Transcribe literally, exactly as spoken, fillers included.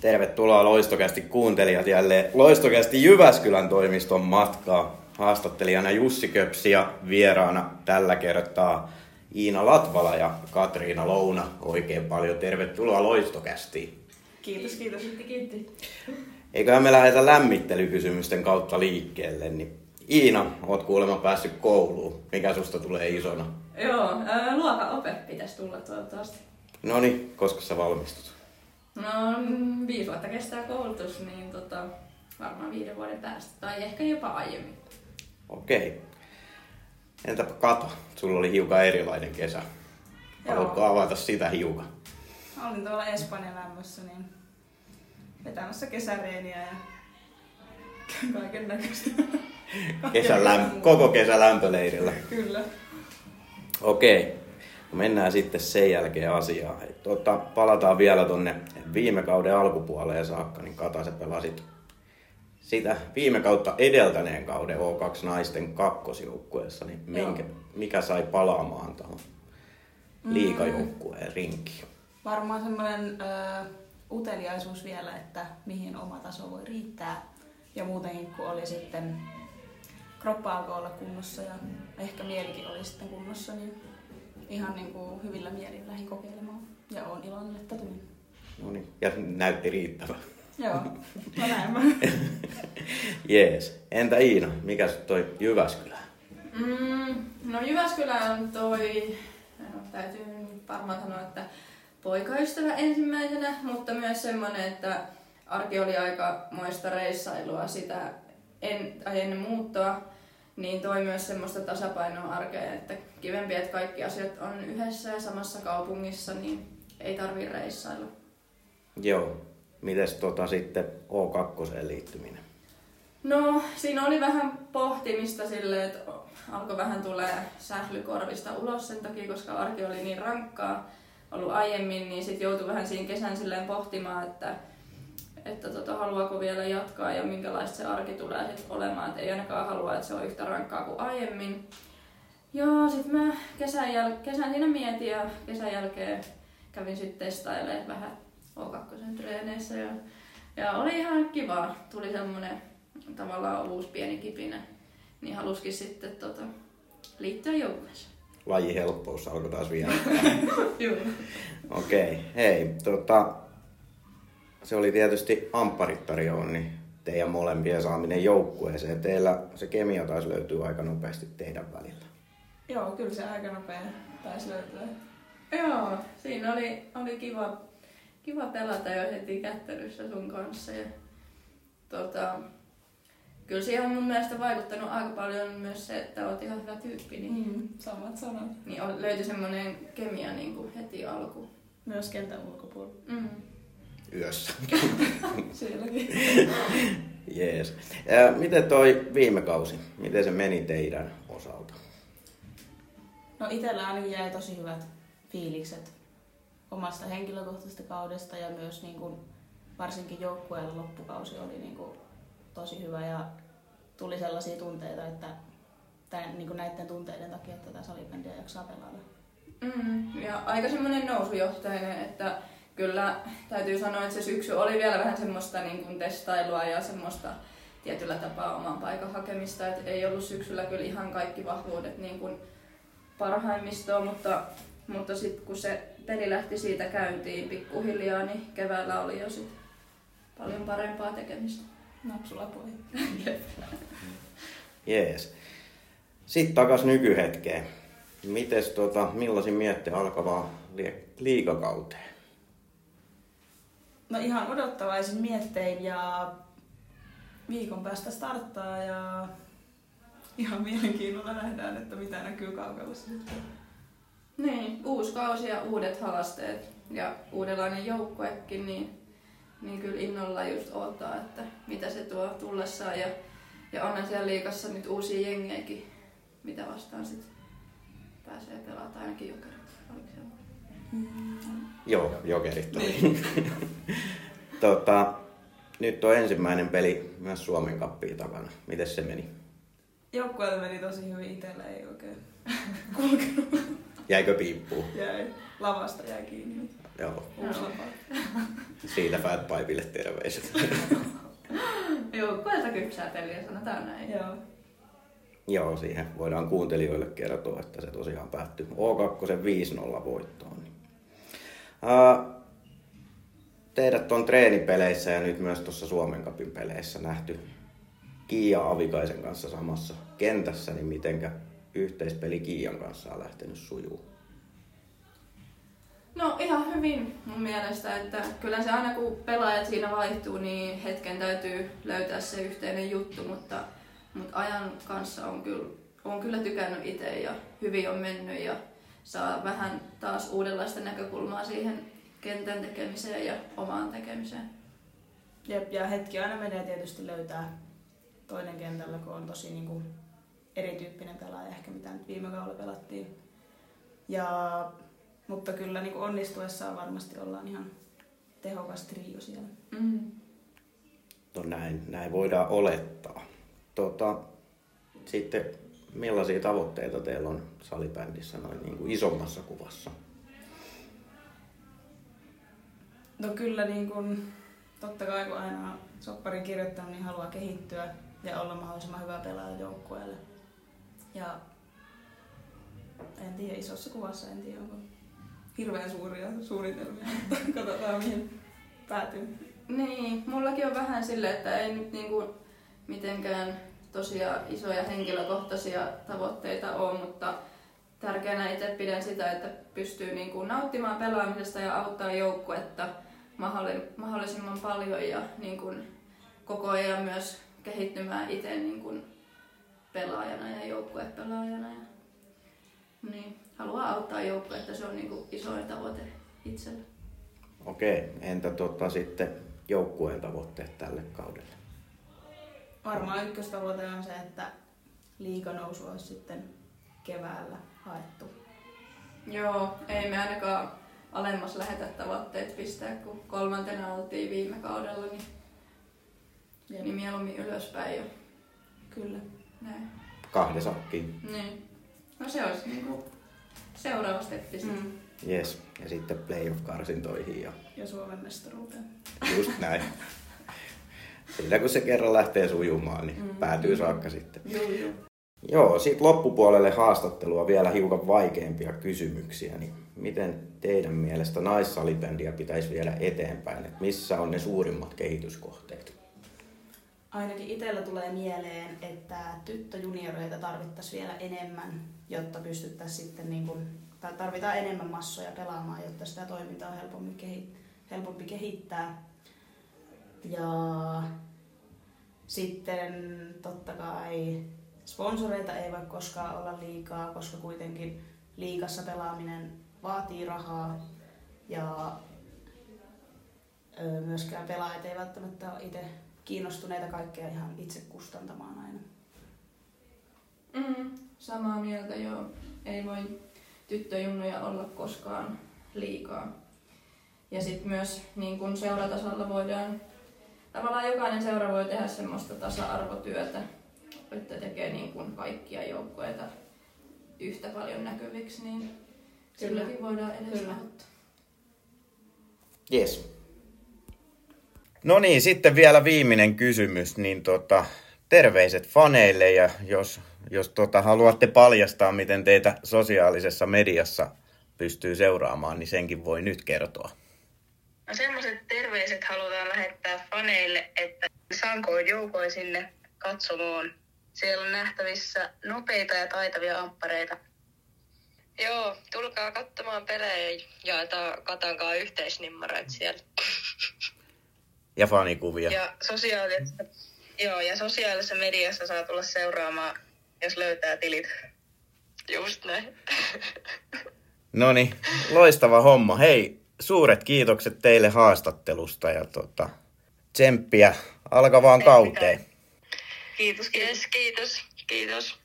Tervetuloa Loistokästi kuuntelijat jälleen Loistokästi Jyväskylän toimiston matkaa. Haastattelijana Jussi Köpsi ja vieraana tällä kertaa Iina Latvala ja Katriina Louna. Oikein paljon tervetuloa Loistokästiin. Kiitos, kiitos. Kiitti. Eiköhän me lähdetä lämmittelykysymysten kautta liikkeelle. Niin Iina, oot kuulemma päässyt kouluun. Mikä susta tulee isona? Joo, luokanope pitäisi tulla toivottavasti. No niin, koska sä valmistut? No, viisi vuotta kestää koulutus, niin tota, varmaan viiden vuoden päästä, tai ehkä jopa aiemmin. Okei. Entäpä Kato, sulla oli hiukan erilainen kesä. Haluatko avata sitä hiukan? Olin tuolla Espanjan lämmössä, niin vetämässä kesäreeniä ja kaiken näköistä. Kesälämpö, koko kesälämpöleirillä. Kyllä. Okei. Mennään sitten sen jälkeen asiaan. Tuota, palataan vielä tonne viime kauden alkupuoleen saakka, niin Kata, sä pelasit sitä viime kautta edeltäneen kauden O kaksi naisten kakkosjoukkueessa, niin minkä, mikä sai palaamaan tuohon liigajoukkueen mm. rinkkiin? Varmaan semmoinen ö, uteliaisuus vielä, että mihin oma taso voi riittää. Ja muutenkin, kun oli sitten kroppa alkoi olla kunnossa ja ehkä mielikin oli sitten kunnossa, niin ihan niin kuin hyvillä mielin lähdin kokeilemaan ja olen iloinen, että tulin. No niin, ja näytti riittävän. Joo, mä näin mä. Jees. Entä Iina, mikä sut toi Jyväskylään? Mm, no Jyväskylään toi, no, täytyy varmaan sanoa, että poikaystävä ensimmäisenä, mutta myös semmoinen, että arki oli aika moista reissailua sitä en, tai ennen muuttoa. Niin toi myös semmoista tasapainoa arkeen, että kivempi, että kaikki asiat on yhdessä ja samassa kaupungissa, niin ei tarvii reissailla. Joo. Mites tota sitten O kaksi liittyminen? No, siinä oli vähän pohtimista silleen, että alkoi vähän tulee sählykorvista ulos sen takia, koska arki oli niin rankkaa ollut aiemmin, niin sit joutui vähän siinä kesän silleen pohtimaan, että että tota, haluaako vielä jatkaa ja minkälaista se arki tulee sitten olemaan. Et ei ainakaan halua, että se on yhtä rankkaa kuin aiemmin. Ja sitten mä kesän, jäl- kesän siinä mietin ja kesän jälkeen kävin sitten testailemaan vähän O kakkosen treeneissä. Ja, ja oli ihan kiva. Tuli semmonen tavallaan uusi pieni kipinen. Niin halusikin sitten tota, liittyä joukkueeseen. Laji helppous alkoi taas vielä. Joo. Okei. Okay. Hei. Tota... Se oli tietysti ampparitarjoon, niin teidän molempien saaminen joukkueeseen. Teillä se kemia taisi löytyy aika nopeasti teidän välillä. Joo, kyllä se aika nopea taisi löytyä. Joo, siinä oli, oli kiva, kiva pelata jo heti kättelyssä sun kanssa. Ja, tota, kyllä siihen on mun mielestä vaikuttanut aika paljon myös se, että olet ihan hyvä tyyppi. Niin, mm, samat sanat. Niin löytyi semmoinen kemia niin kuin heti alkuun. Myös kentän ulkopuolella. Mm. Yössä. Sielläkin. Jees. Ja miten toi viime kausi, miten se meni teidän osalta? No itsellä ainakin jäi tosi hyvät fiilikset omasta henkilökohtaisesta kaudesta ja myös niin kuin, varsinkin joukkueella loppukausi oli niin kuin, tosi hyvä ja tuli sellaisia tunteita, että tämän, niin kuin näiden tunteiden takia tätä salibändiä jaksaa pelata. Mm, ja aika semmoinen nousujohtainen, että kyllä täytyy sanoa, että se syksy oli vielä vähän semmoista niin kuin testailua ja semmoista tietyllä tapaa oman paikan hakemista. Et ei ollut syksyllä kyllä ihan kaikki vahvuudet niin kuin parhaimmistoon, mutta, mutta sitten kun se peli lähti siitä käyntiin pikkuhiljaa, niin keväällä oli jo sit paljon parempaa tekemistä. Napsula pois. Jees. Sitten takas nykyhetkeen. Mites, tota, millaisin miette alkavaa liigakauteen? No ihan odottavaisin miettein ja viikon päästä starttaa ja ihan mielenkiinnolla nähdään, että mitä näkyy kaukalossa. Niin, uusi kausi ja uudet haasteet ja uudenlainen joukkuekin, niin, niin kyllä innolla just odottaa, että mitä se tuo tullessaan ja, ja onhan siellä liigassa nyt uusia jengejäkin, mitä vastaan sitten pääsee pelaamaan, ainakin Jokerit, oliko se? Mm. Joo, Jokerit oli. Niin. tota, nyt on ensimmäinen peli myös Suomen Cupia takana. Miten se meni? Joukkueella meni tosi hyvin, itsellä ei oikein kulkenut. Jäikö piippuun? Jäi. Lavasta jäi kiinni. Joo. Uusi lapa. Siitä Fat Pipelle terveiset. Joukkueelta kypsää peliä, sanotaan näin. Joo. Joo, siihen voidaan kuuntelijoille kertoa, että se tosiaan päättyi O kaksi viisi nolla voittoon. Uh, teidät on treenipeleissä ja nyt myös tuossa Suomen Cupin peleissä nähty Kiia Avikaisen kanssa samassa kentässä, niin mitenkä yhteispeli Kiian kanssa on lähtenyt sujuu? No ihan hyvin mun mielestä, että kyllä se aina kun pelaajat siinä vaihtuu, niin hetken täytyy löytää se yhteinen juttu, mutta Mutta ajan kanssa on kyllä, on kyllä tykännyt itse ja hyvin on mennyt ja saa vähän taas uudenlaista näkökulmaa siihen kentän tekemiseen ja omaan tekemiseen. Jep, ja hetki aina menee tietysti löytää toinen kentällä, kun on tosi niin kuin erityyppinen pelaaja ehkä mitä nyt viime kaudella pelattiin. Ja, mutta kyllä niin kuin onnistuessaan varmasti ollaan ihan tehokas trio siellä. Mm. No näin, näin voidaan olettaa. Tota, sitten millaisia tavoitteita teillä on salibändissä noin niin kuin isommassa kuvassa? No kyllä niin kuin, totta kai kun aina sopparin kirjoittanut, niin haluaa kehittyä ja olla mahdollisimman hyvä pelaaja joukkueelle. Ja en tiedä, isossa kuvassa en tiedä, onko hirveän suuria suunnitelmia, katsotaan mihin päätyy. Niin, mullakin on vähän silleen, että ei nyt niin kuin mitenkään tosiaan isoja henkilökohtaisia tavoitteita on, mutta tärkeänä itse pidän sitä, että pystyy niin kuin nauttimaan pelaamisesta ja auttaa joukkuetta mahdollisimman paljon ja niin kuin koko ajan myös kehittymään itse niin kuin pelaajana ja joukkuepelaajana. Ja niin, haluaa auttaa joukkuetta, se on niin kuin isoin tavoite itsellä. Okei, entä tota sitten joukkueen tavoitteet tälle kaudelle? Varmaan ykköstavoite on se, että liiganousu olisi sitten keväällä haettu. Joo, ei me ainakaan alemmas lähetä tavoitteet pistää, kun kolmantena oltiin viime kaudella, niin, niin mieluummin ylöspäin jo. Kyllä. Näin. Kahden sakkiin. Niin. No se olisi niinku seuraava steppi. Mm. Jes, ja sitten playoff-karsintoihin. Ja, ja Suomen mestaruuteen. Just näin. Sillä kun se kerran lähtee sujumaan, niin mm. päätyy saakka sitten. Joo, joo. Joo, sit loppupuolelle haastattelua vielä hiukan vaikeampia kysymyksiä. Niin miten teidän mielestä naissalibändiä pitäisi viedä eteenpäin? Et missä on ne suurimmat kehityskohteet? Ainakin itsellä tulee mieleen, että tyttöjunioreita tarvittaisiin vielä enemmän, jotta pystyttäisiin sitten niin kuin, tai tarvitaan enemmän massoja pelaamaan, jotta sitä toimintaa on helpompi kehittää. Ja sitten totta kai sponsoreita ei voi koskaan olla liikaa, koska kuitenkin liigassa pelaaminen vaatii rahaa ja myöskään pelaajat ei välttämättä ole itse kiinnostuneita kaikkea ihan itse kustantamaan aina. Mm, samaa mieltä joo. Ei voi tyttöjunnuja olla koskaan liikaa. Ja sitten myös niin kun seuratasolla voidaan tavallaan jokainen seura voi tehdä semmoista tasa-arvotyötä, että tekee niin kuin kaikkia joukkueita yhtä paljon näkyviksi, niin silläkin voidaan edesauttaa. Jes. No niin, sitten vielä viimeinen kysymys, niin tota, terveiset faneille ja jos, jos tota, haluatte paljastaa, miten teitä sosiaalisessa mediassa pystyy seuraamaan, niin senkin voi nyt kertoa. No semmoiset terveiset halutaan lähettää faneille, että sankoon joukoin sinne katsomoon. Siellä on nähtävissä nopeita ja taitavia amppareita. Joo, tulkaa katsomaan pelejä ja katankaa yhteisnimmareita siellä. Ja fanikuvia. Ja sosiaalisessa, joo, ja sosiaalisessa mediassa saa tulla seuraamaan, jos löytää tilit. Just näin. Noniin, loistava homma. Hei! Suuret kiitokset teille haastattelusta ja tota, tsemppiä alkavaan kauteen. Kiitos, kiitos, kiitos. kiitos.